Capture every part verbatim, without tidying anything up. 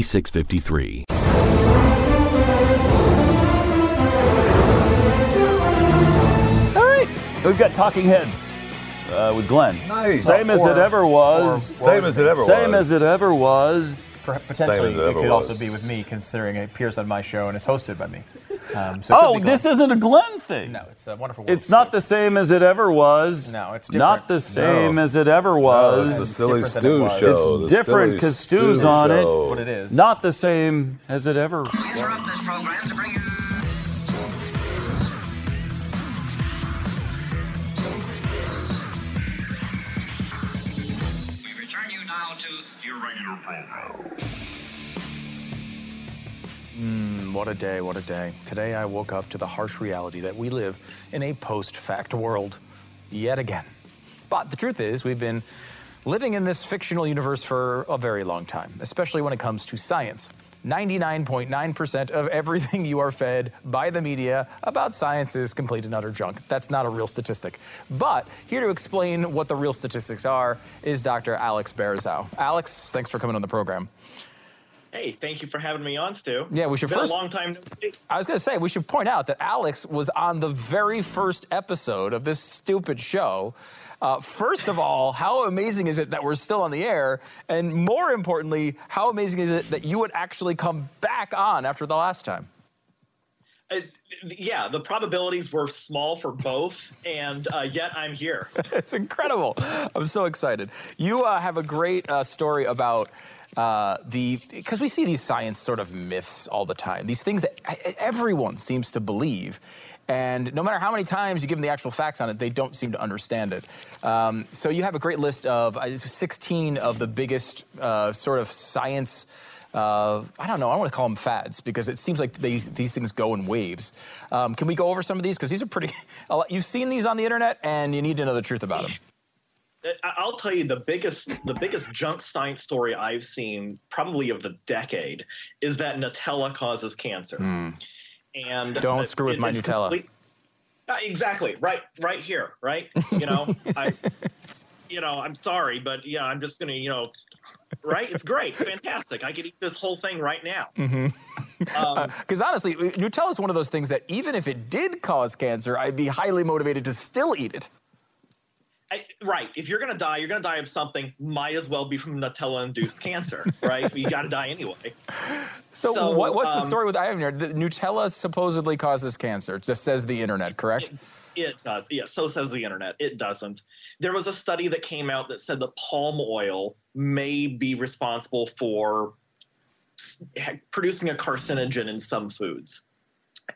forty-six fifty-three. All right, so we've got Talking Heads uh, with Glenn. Nice. Same as it ever was. Same as it ever was. Same as it ever was. Potentially, it could also be with me, considering it appears on my show and is hosted by me. Um, so oh, this isn't a Glenn thing. No, it's a wonderful world. It's not the same as it ever was. No, it's different. Not the same no. as it ever was. No, it's the Silly it's Stew it show. It's the different because Stew's on it. What it is. Not the same as it ever was. Interrupt this program to bring you... We return you now to your regular program. Mm, what a day, what a day. Today I woke up to the harsh reality that we live in a post-fact world yet again. But the truth is, we've been living in this fictional universe for a very long time, especially when it comes to science. ninety-nine point nine percent of everything you are fed by the media about science is complete and utter junk. That's not a real statistic. But here to explain what the real statistics are is Doctor Alex Berazow. Alex, thanks for coming on the program. Hey, thank you for having me on, Stu. Yeah, we should it's been first. A long time no see. I was going to say, we should point out that Alex was on the very first episode of this stupid show. Uh, first of all, how amazing is it that we're still on the air? And more importantly, how amazing is it that you would actually come back on after the last time? Uh, yeah, the probabilities were small for both, and uh, yet I'm here. It's incredible. I'm so excited. You uh, have a great uh, story about... Uh, the because we see these science sort of myths all the time, these things that everyone seems to believe, and no matter how many times you give them the actual facts on it, they don't seem to understand it. Um, so you have a great list of uh, sixteen of the biggest uh, sort of science. Uh, I don't know. I don't want to call them fads because it seems like these these things go in waves. Um, can we go over some of these because these are pretty? A lot, you've seen these on the internet, and you need to know the truth about them. I'll tell you the biggest the biggest junk science story I've seen probably of the decade is that Nutella causes cancer. Mm. And don't it, screw with it, my Nutella. Complete, uh, exactly. Right right here, right? You know, I you know, I'm sorry, but yeah, I'm just going to, you know, right? It's great. It's fantastic. I could eat this whole thing right now. Mm-hmm. Because um, uh, honestly, Nutella is one of those things that even if it did cause cancer, I'd be highly motivated to still eat it. I, right. If you're going to die, you're going to die of something. Might as well be from Nutella-induced cancer, right? You got to die anyway. So, so what, what's um, the story with I haven't heard? The Nutella supposedly causes cancer. It just says the internet, correct? It, it does. Yeah, so says the internet. It doesn't. There was a study that came out that said that palm oil may be responsible for producing a carcinogen in some foods.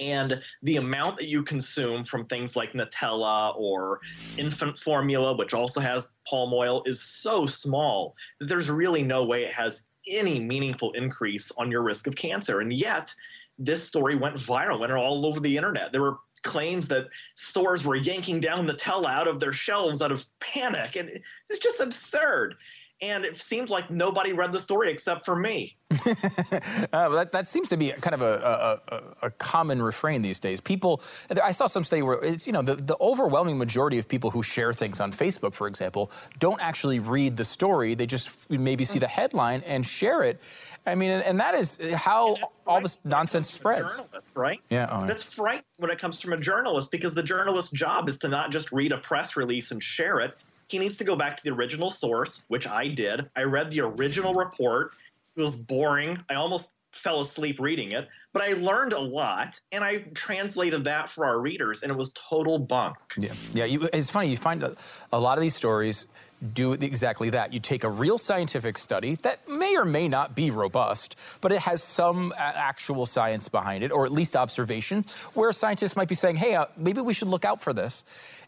And the amount that you consume from things like Nutella or infant formula, which also has palm oil, is so small that there's really no way it has any meaningful increase on your risk of cancer. And yet, this story went viral, went all over the internet. There were claims that stores were yanking down Nutella out of their shelves out of panic, and it's just absurd. And it seems like nobody read the story except for me. uh, that, that seems to be kind of a, a, a common refrain these days. People, I saw some study where it's, you know, the, the overwhelming majority of people who share things on Facebook, for example, don't actually read the story. They just maybe see the headline and share it. I mean, and that is how all this nonsense spreads. Journalist, right? Yeah, oh, yeah. That's frightening when it comes from a journalist, because the journalist's job is to not just read a press release and share it. He needs to go back to the original source, which I did. I read the original report. It was boring. I almost fell asleep reading it, but I learned a lot, and I translated that for our readers, and it was total bunk. Yeah, yeah. You, it's funny. You find a, a lot of these stories do exactly that. You take a real scientific study that may or may not be robust, but it has some actual science behind it, or at least observations, where scientists might be saying, hey, uh, maybe we should look out for this.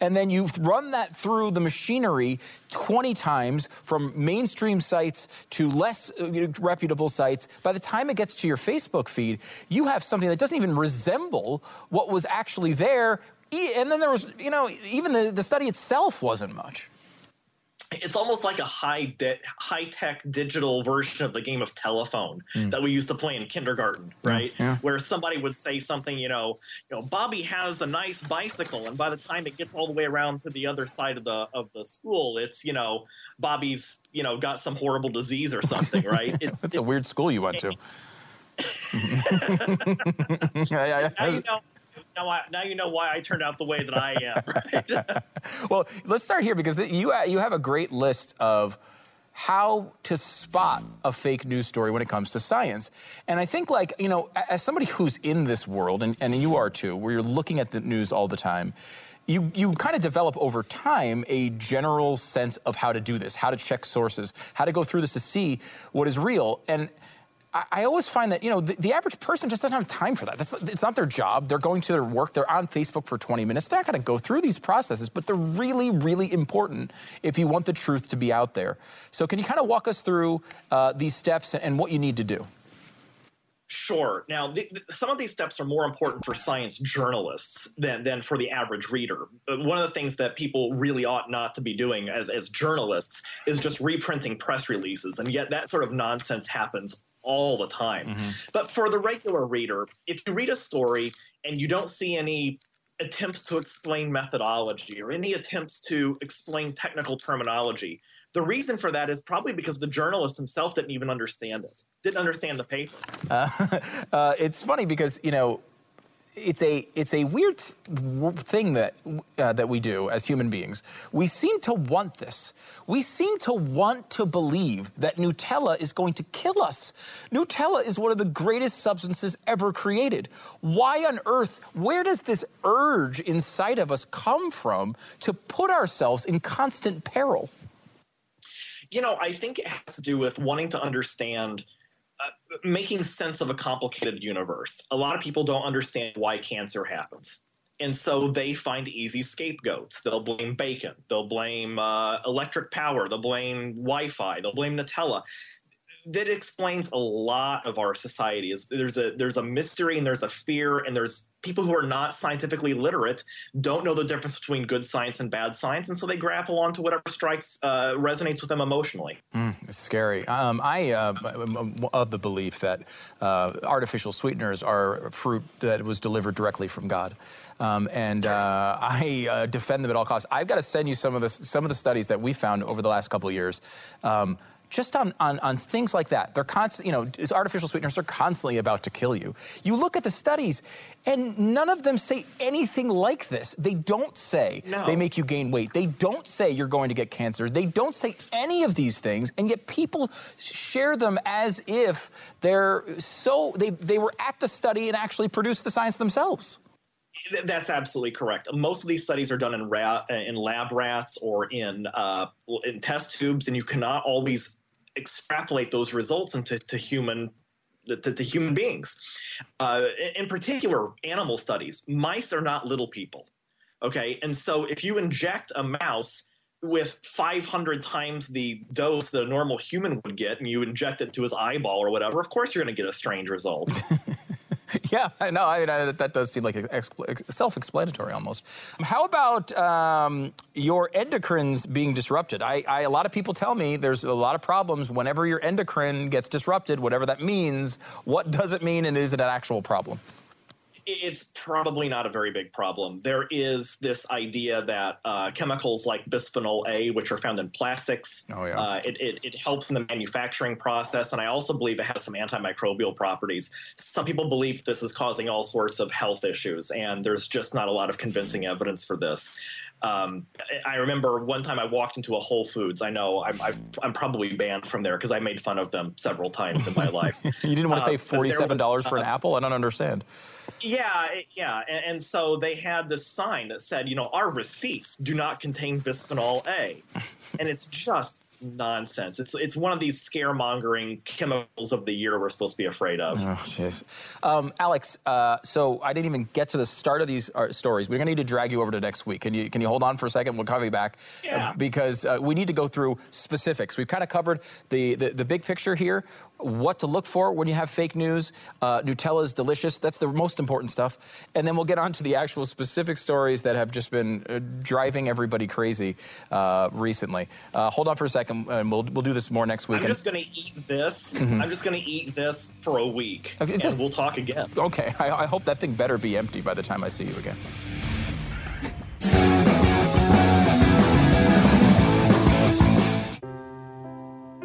And then you run that through the machinery twenty times from mainstream sites to less reputable sites. By the time it gets to your Facebook feed, you have something that doesn't even resemble what was actually there. And then there was, you know, even the, the study itself wasn't much. It's almost like a high di- high-tech digital version of the game of telephone mm. that we used to play in kindergarten, right? Yeah, yeah. Where somebody would say something, you know, you know, Bobby has a nice bicycle, and by the time it gets all the way around to the other side of the of the school, it's, you know, Bobby's, you know, got some horrible disease or something, right? It, That's a weird school you went to. yeah, yeah, yeah. You know, Now, I, now you know why I turned out the way that I am, right? Well, let's start here, because you, you have a great list of how to spot a fake news story when it comes to science. And I think, like, you know, as somebody who's in this world, and, and you are too, where you're looking at the news all the time, You, you kind of develop over time a general sense of how to do this, how to check sources, how to go through this to see what is real. And I always find that, you know, the, the average person just doesn't have time for that. That's, it's not their job. They're going to their work. They're on Facebook for twenty minutes. They're not going to go through these processes, but they're really, really important if you want the truth to be out there. So can you kind of walk us through uh, these steps and what you need to do? Sure. Now, th- th- some of these steps are more important for science journalists than, than for the average reader. One of the things that people really ought not to be doing as, as journalists is just reprinting press releases, and yet that sort of nonsense happens all the time. Mm-hmm. But for the regular reader, if you read a story and you don't see any attempts to explain methodology or any attempts to explain technical terminology, the reason for that is probably because the journalist himself didn't even understand it, didn't understand the paper. Uh, uh, it's funny because, you know, It's a it's a weird th- thing that uh, that we do as human beings. We seem to want this. We seem to want to believe that Nutella is going to kill us. Nutella is one of the greatest substances ever created. Why on earth, where does this urge inside of us come from to put ourselves in constant peril? You know, I think it has to do with wanting to understand, Uh, making sense of a complicated universe. A lot of people don't understand why cancer happens, and so they find easy scapegoats. They'll blame bacon. They'll blame uh, electric power. They'll blame Wi-Fi. They'll blame Nutella. That explains a lot of our society. Is there's a there's a mystery, and there's a fear, and there's people who are not scientifically literate, don't know the difference between good science and bad science, and so they grapple onto whatever strikes uh, resonates with them emotionally. Mm, it's scary. Um, I uh, am of the belief that uh, artificial sweeteners are fruit that was delivered directly from God, um, and uh, I uh, defend them at all costs. I've got to send you some of the some of the studies that we found over the last couple of years. Um, Just on, on, on things like that. They're constant, you know, artificial sweeteners are constantly about to kill you. You look at the studies, and none of them say anything like this. They don't say no. They make you gain weight. They don't say you're going to get cancer. They don't say any of these things, and yet people share them as if they're so, they, they were at the study and actually produced the science themselves. That's absolutely correct. Most of these studies are done in rat, in lab rats or in uh, in test tubes, and you cannot always extrapolate those results into to human to, to human beings. Uh, in particular, animal studies. Mice are not little people, okay? And so if you inject a mouse with five hundred times the dose that a normal human would get, and you inject it to his eyeball or whatever, of course you're going to get a strange result. Yeah, I know. I, I, that does seem like self-explanatory almost. How about um, your endocrines being disrupted? I, I, a lot of people tell me there's a lot of problems whenever your endocrine gets disrupted, whatever that means. What does it mean, and is it an actual problem? It's probably not a very big problem. There is this idea that uh, chemicals like bisphenol A, which are found in plastics, oh, yeah. uh, it, it, it helps in the manufacturing process. And I also believe it has some antimicrobial properties. Some people believe this is causing all sorts of health issues, and there's just not a lot of convincing evidence for this. Um, I remember one time I walked into a Whole Foods. I know I'm, I'm probably banned from there because I made fun of them several times in my life. You didn't want to pay forty-seven dollars uh, was, for an uh, apple? I don't understand. Yeah, yeah. And, and so they had this sign that said, you know, our receipts do not contain bisphenol A. And it's just nonsense. It's it's one of these scaremongering chemicals of the year we're supposed to be afraid of. Oh, jeez. Um, Alex, uh, so I didn't even get to the start of these uh, stories. We're going to need to drag you over to next week. Can you can you hold on for a second? We'll call you back. Yeah. Uh, because uh, we need to go through specifics. We've kind of covered the, the, the big picture here, what to look for when you have fake news. Uh, Nutella's delicious. That's the most important stuff. And then we'll get on to the actual specific stories that have just been uh, driving everybody crazy uh, recently. Uh, hold on for a second. And we'll, we'll do this more next week. I'm just going to eat this. Mm-hmm. I'm just going to eat this for a week, okay, and just, we'll talk again. Okay. I, I hope that thing better be empty by the time I see you again.